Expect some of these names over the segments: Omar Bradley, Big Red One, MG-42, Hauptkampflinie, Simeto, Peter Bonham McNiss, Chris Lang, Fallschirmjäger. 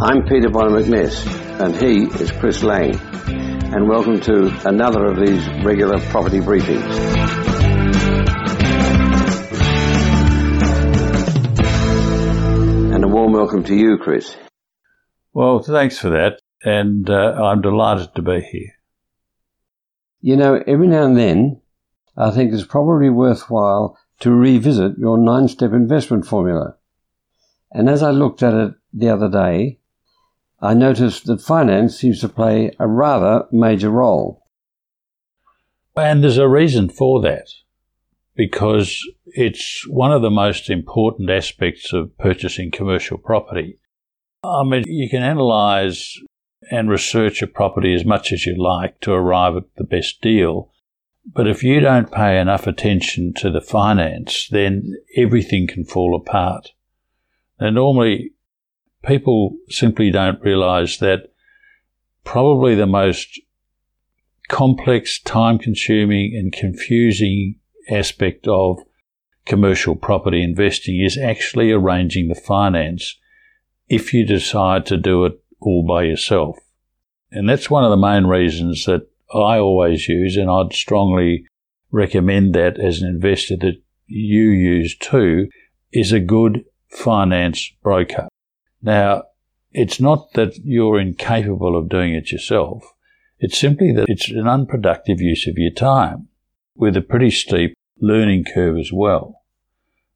I'm Peter Bonham McNiss, and he is Chris Lang, and welcome to another of these regular property briefings. And a warm welcome to you, Chris. Well, thanks for that, and I'm delighted to be here. You know, every now and then, I think it's probably worthwhile to revisit your 9-step investment formula. And as I looked at it the other day, I noticed that finance seems to play a rather major role. And there's a reason for that, because it's one of the most important aspects of purchasing commercial property. I mean, you can analyse and research a property as much as you like to arrive at the best deal, but if you don't pay enough attention to the finance, then everything can fall apart. And normally, people simply don't realise that probably the most complex, time-consuming and confusing aspect of commercial property investing is actually arranging the finance if you decide to do it all by yourself. And that's one of the main reasons that I always use, and I'd strongly recommend that as an investor that you use too, is a good finance broker. Now, it's not that you're incapable of doing it yourself. It's simply that it's an unproductive use of your time with a pretty steep learning curve as well.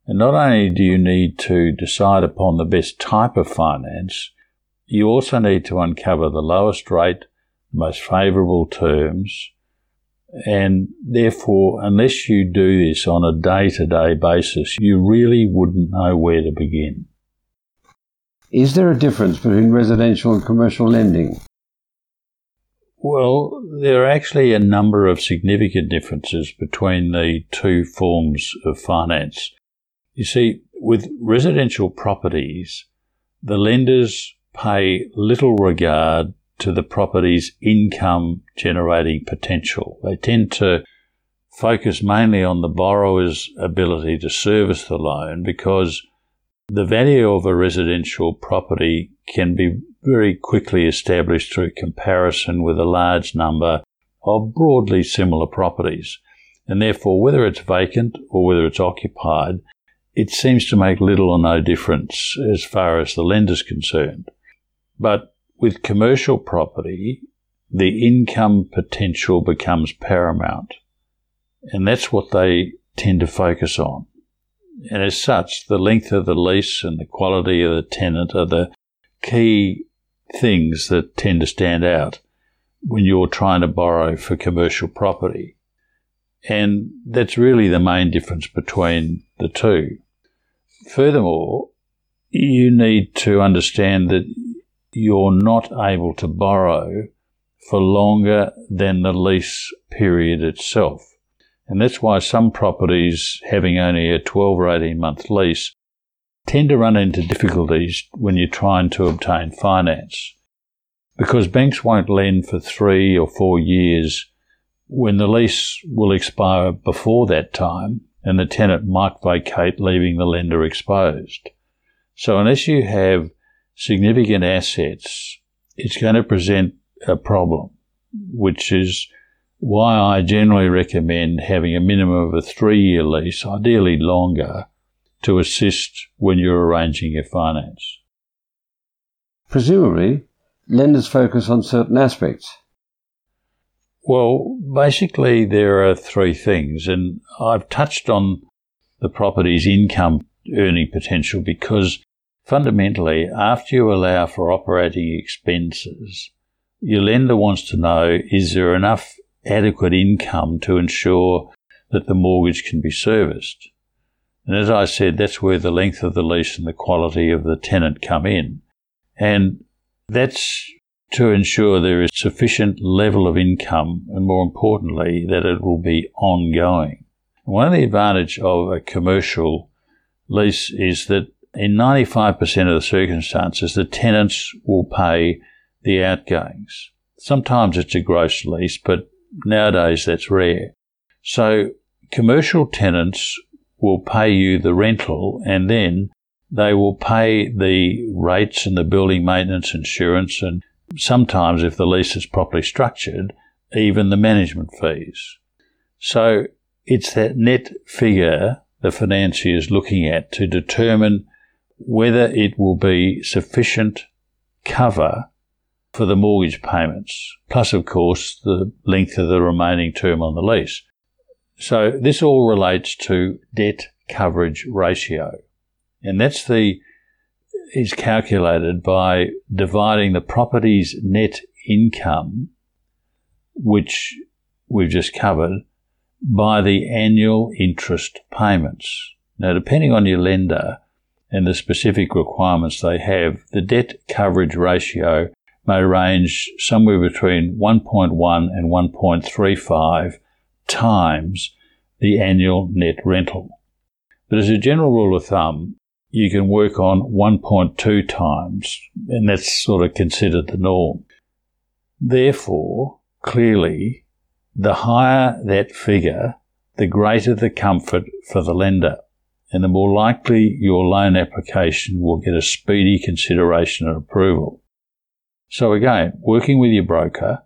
And not only do you need to decide upon the best type of finance, you also need to uncover the lowest rate, the most favourable terms, and therefore, unless you do this on a day-to-day basis, you really wouldn't know where to begin. Is there a difference between residential and commercial lending? Well, there are actually a number of significant differences between the two forms of finance. You see, with residential properties, the lenders pay little regard to the property's income-generating potential. They tend to focus mainly on the borrower's ability to service the loan because the value of a residential property can be very quickly established through comparison with a large number of broadly similar properties. And therefore, whether it's vacant or whether it's occupied, it seems to make little or no difference as far as the lender's concerned. But with commercial property, the income potential becomes paramount. And that's what they tend to focus on. And as such, the length of the lease and the quality of the tenant are the key things that tend to stand out when you're trying to borrow for commercial property. And that's really the main difference between the two. Furthermore, you need to understand that you're not able to borrow for longer than the lease period itself. And that's why some properties having only a 12 or 18-month lease tend to run into difficulties when you're trying to obtain finance, because banks won't lend for 3 or 4 years when the lease will expire before that time and the tenant might vacate, leaving the lender exposed. So unless you have significant assets, it's going to present a problem, which is why I generally recommend having a minimum of a 3-year lease, ideally longer, to assist when you're arranging your finance. Presumably, lenders focus on certain aspects. Well, basically there are three things, and I've touched on the property's income earning potential because fundamentally, after you allow for operating expenses, your lender wants to know, is there enough adequate income to ensure that the mortgage can be serviced? And as I said, that's where the length of the lease and the quality of the tenant come in. And that's to ensure there is sufficient level of income, and more importantly, that it will be ongoing. One of the advantages of a commercial lease is that in 95% of the circumstances, the tenants will pay the outgoings. Sometimes it's a gross lease, but nowadays that's rare. So commercial tenants will pay you the rental and then they will pay the rates and the building maintenance insurance and sometimes, if the lease is properly structured, even the management fees. So it's that net figure the financier is looking at to determine whether it will be sufficient cover for the mortgage payments, plus, of course, the length of the remaining term on the lease. So this all relates to debt coverage ratio, and that's is calculated by dividing the property's net income, which we've just covered, by the annual interest payments. Now, depending on your lender and the specific requirements they have, the debt coverage ratio may range somewhere between 1.1 and 1.35 times the annual net rental. But as a general rule of thumb, you can work on 1.2 times, and that's sort of considered the norm. Therefore, clearly, the higher that figure, the greater the comfort for the lender, and the more likely your loan application will get a speedy consideration and approval. So again, working with your broker,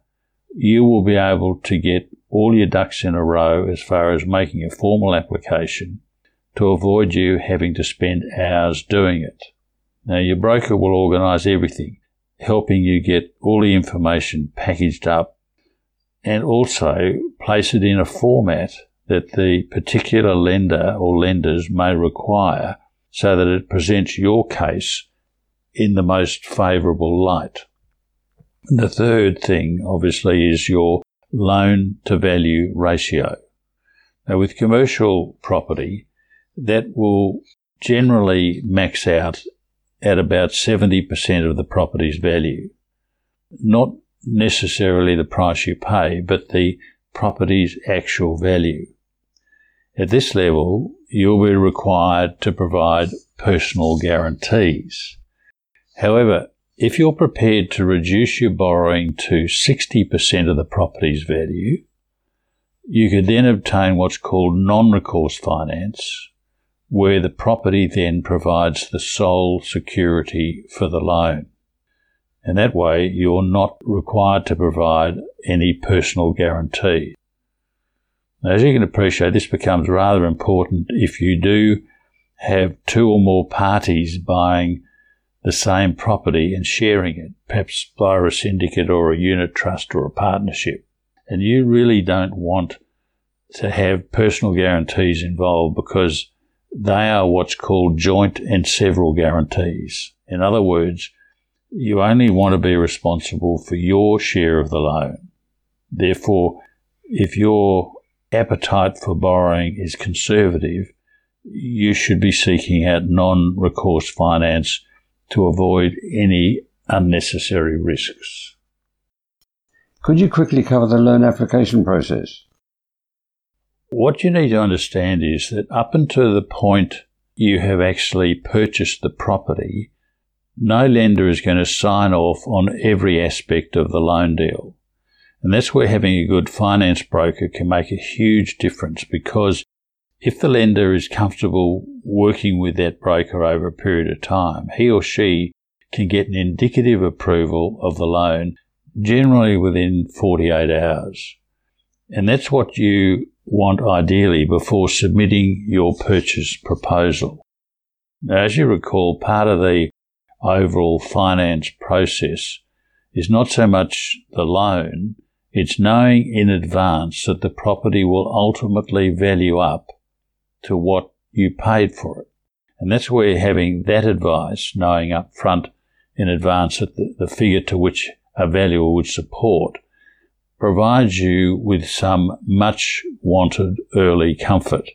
you will be able to get all your ducks in a row as far as making a formal application to avoid you having to spend hours doing it. Now, your broker will organise everything, helping you get all the information packaged up and also place it in a format that the particular lender or lenders may require so that it presents your case in the most favourable light. The third thing, obviously, is your loan-to-value ratio. Now, with commercial property, that will generally max out at about 70% of the property's value. Not necessarily the price you pay, but the property's actual value. At this level, you'll be required to provide personal guarantees. However, if you're prepared to reduce your borrowing to 60% of the property's value, you could then obtain what's called non-recourse finance, where the property then provides the sole security for the loan. And that way, you're not required to provide any personal guarantee. Now, as you can appreciate, this becomes rather important if you do have two or more parties buying the same property and sharing it, perhaps via a syndicate or a unit trust or a partnership. And you really don't want to have personal guarantees involved because they are what's called joint and several guarantees. In other words, you only want to be responsible for your share of the loan. Therefore, if your appetite for borrowing is conservative, you should be seeking out non-recourse finance to avoid any unnecessary risks. Could you quickly cover the loan application process? What you need to understand is that up until the point you have actually purchased the property, no lender is going to sign off on every aspect of the loan deal. And that's where having a good finance broker can make a huge difference, because if the lender is comfortable working with that broker over a period of time, he or she can get an indicative approval of the loan generally within 48 hours. And that's what you want ideally before submitting your purchase proposal. Now, as you recall, part of the overall finance process is not so much the loan, it's knowing in advance that the property will ultimately value up to what you paid for it. And that's where having that advice, knowing up front in advance that the figure to which a valuer would support, provides you with some much-wanted early comfort.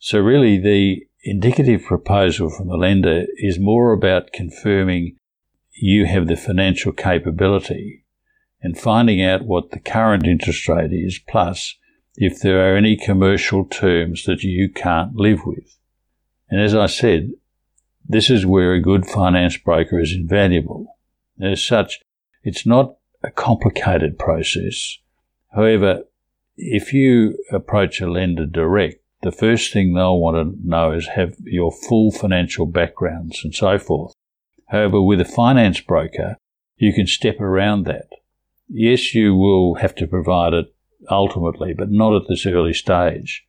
So really, the indicative proposal from the lender is more about confirming you have the financial capability and finding out what the current interest rate is, plus if there are any commercial terms that you can't live with. And as I said, this is where a good finance broker is invaluable. As such, it's not a complicated process. However, if you approach a lender direct, the first thing they'll want to know is have your full financial backgrounds and so forth. However, with a finance broker, you can step around that. Yes, you will have to provide it ultimately, but not at this early stage.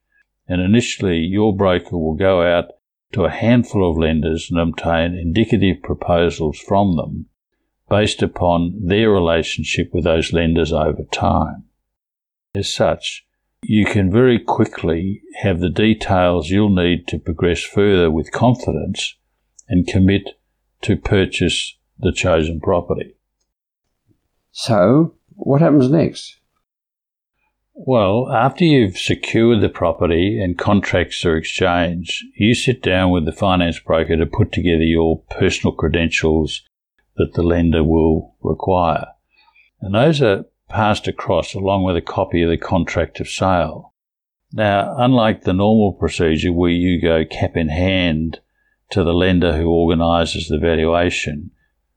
And initially, your broker will go out to a handful of lenders and obtain indicative proposals from them based upon their relationship with those lenders over time. As such, you can very quickly have the details you'll need to progress further with confidence and commit to purchase the chosen property. So, what happens next? Well, after you've secured the property and contracts are exchanged, you sit down with the finance broker to put together your personal credentials that the lender will require. And those are passed across along with a copy of the contract of sale. Now, unlike the normal procedure where you go cap in hand to the lender who organises the valuation,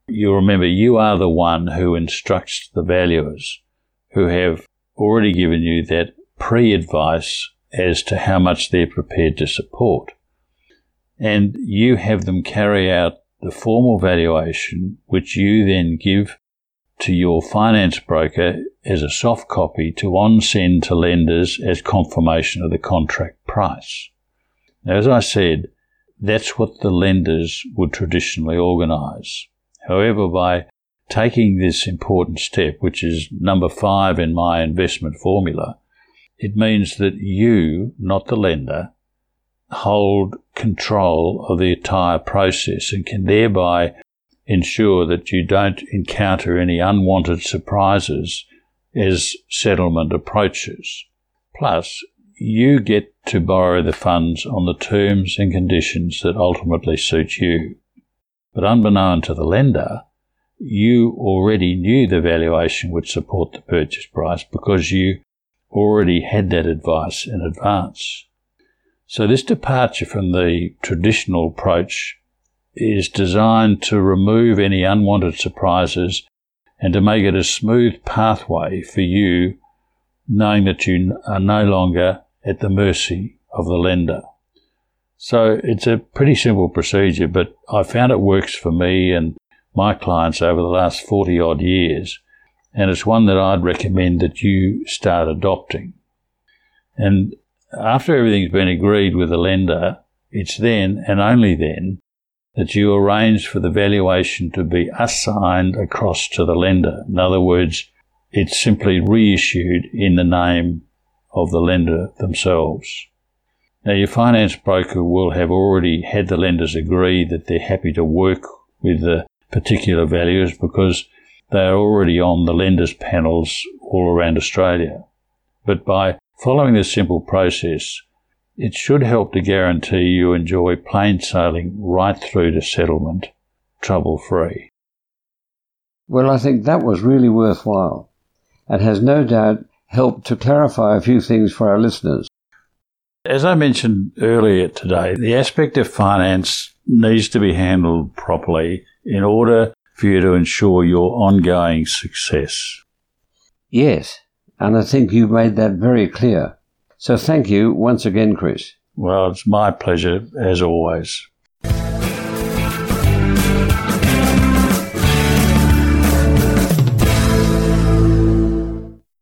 you remember you are the one who instructs the valuers who have already given you that pre-advice as to how much they're prepared to support. And you have them carry out the formal valuation, which you then give to your finance broker as a soft copy to on-send to lenders as confirmation of the contract price. Now, as I said, that's what the lenders would traditionally organise. However, by taking this important step, which is number 5 in my investment formula, it means that you, not the lender, hold control of the entire process and can thereby ensure that you don't encounter any unwanted surprises as settlement approaches. Plus, you get to borrow the funds on the terms and conditions that ultimately suit you. But unbeknown to the lender, you already knew the valuation would support the purchase price because you already had that advice in advance. So this departure from the traditional approach is designed to remove any unwanted surprises and to make it a smooth pathway for you, knowing that you are no longer at the mercy of the lender. So it's a pretty simple procedure, but I found it works for me and my clients over the last 40 odd years, and it's one that I'd recommend that you start adopting. And after everything's been agreed with the lender, it's then and only then that you arrange for the valuation to be assigned across to the lender. In other words, it's simply reissued in the name of the lender themselves. Now, your finance broker will have already had the lenders agree that they're happy to work with the particular valuers because they are already on the lenders' panels all around Australia. But by following this simple process, it should help to guarantee you enjoy plain sailing right through to settlement, trouble-free. Well, I think that was really worthwhile and has no doubt helped to clarify a few things for our listeners. As I mentioned earlier today, the aspect of finance needs to be handled properly in order for you to ensure your ongoing success. Yes, and I think you've made that very clear. So thank you once again, Chris. Well, it's my pleasure, as always.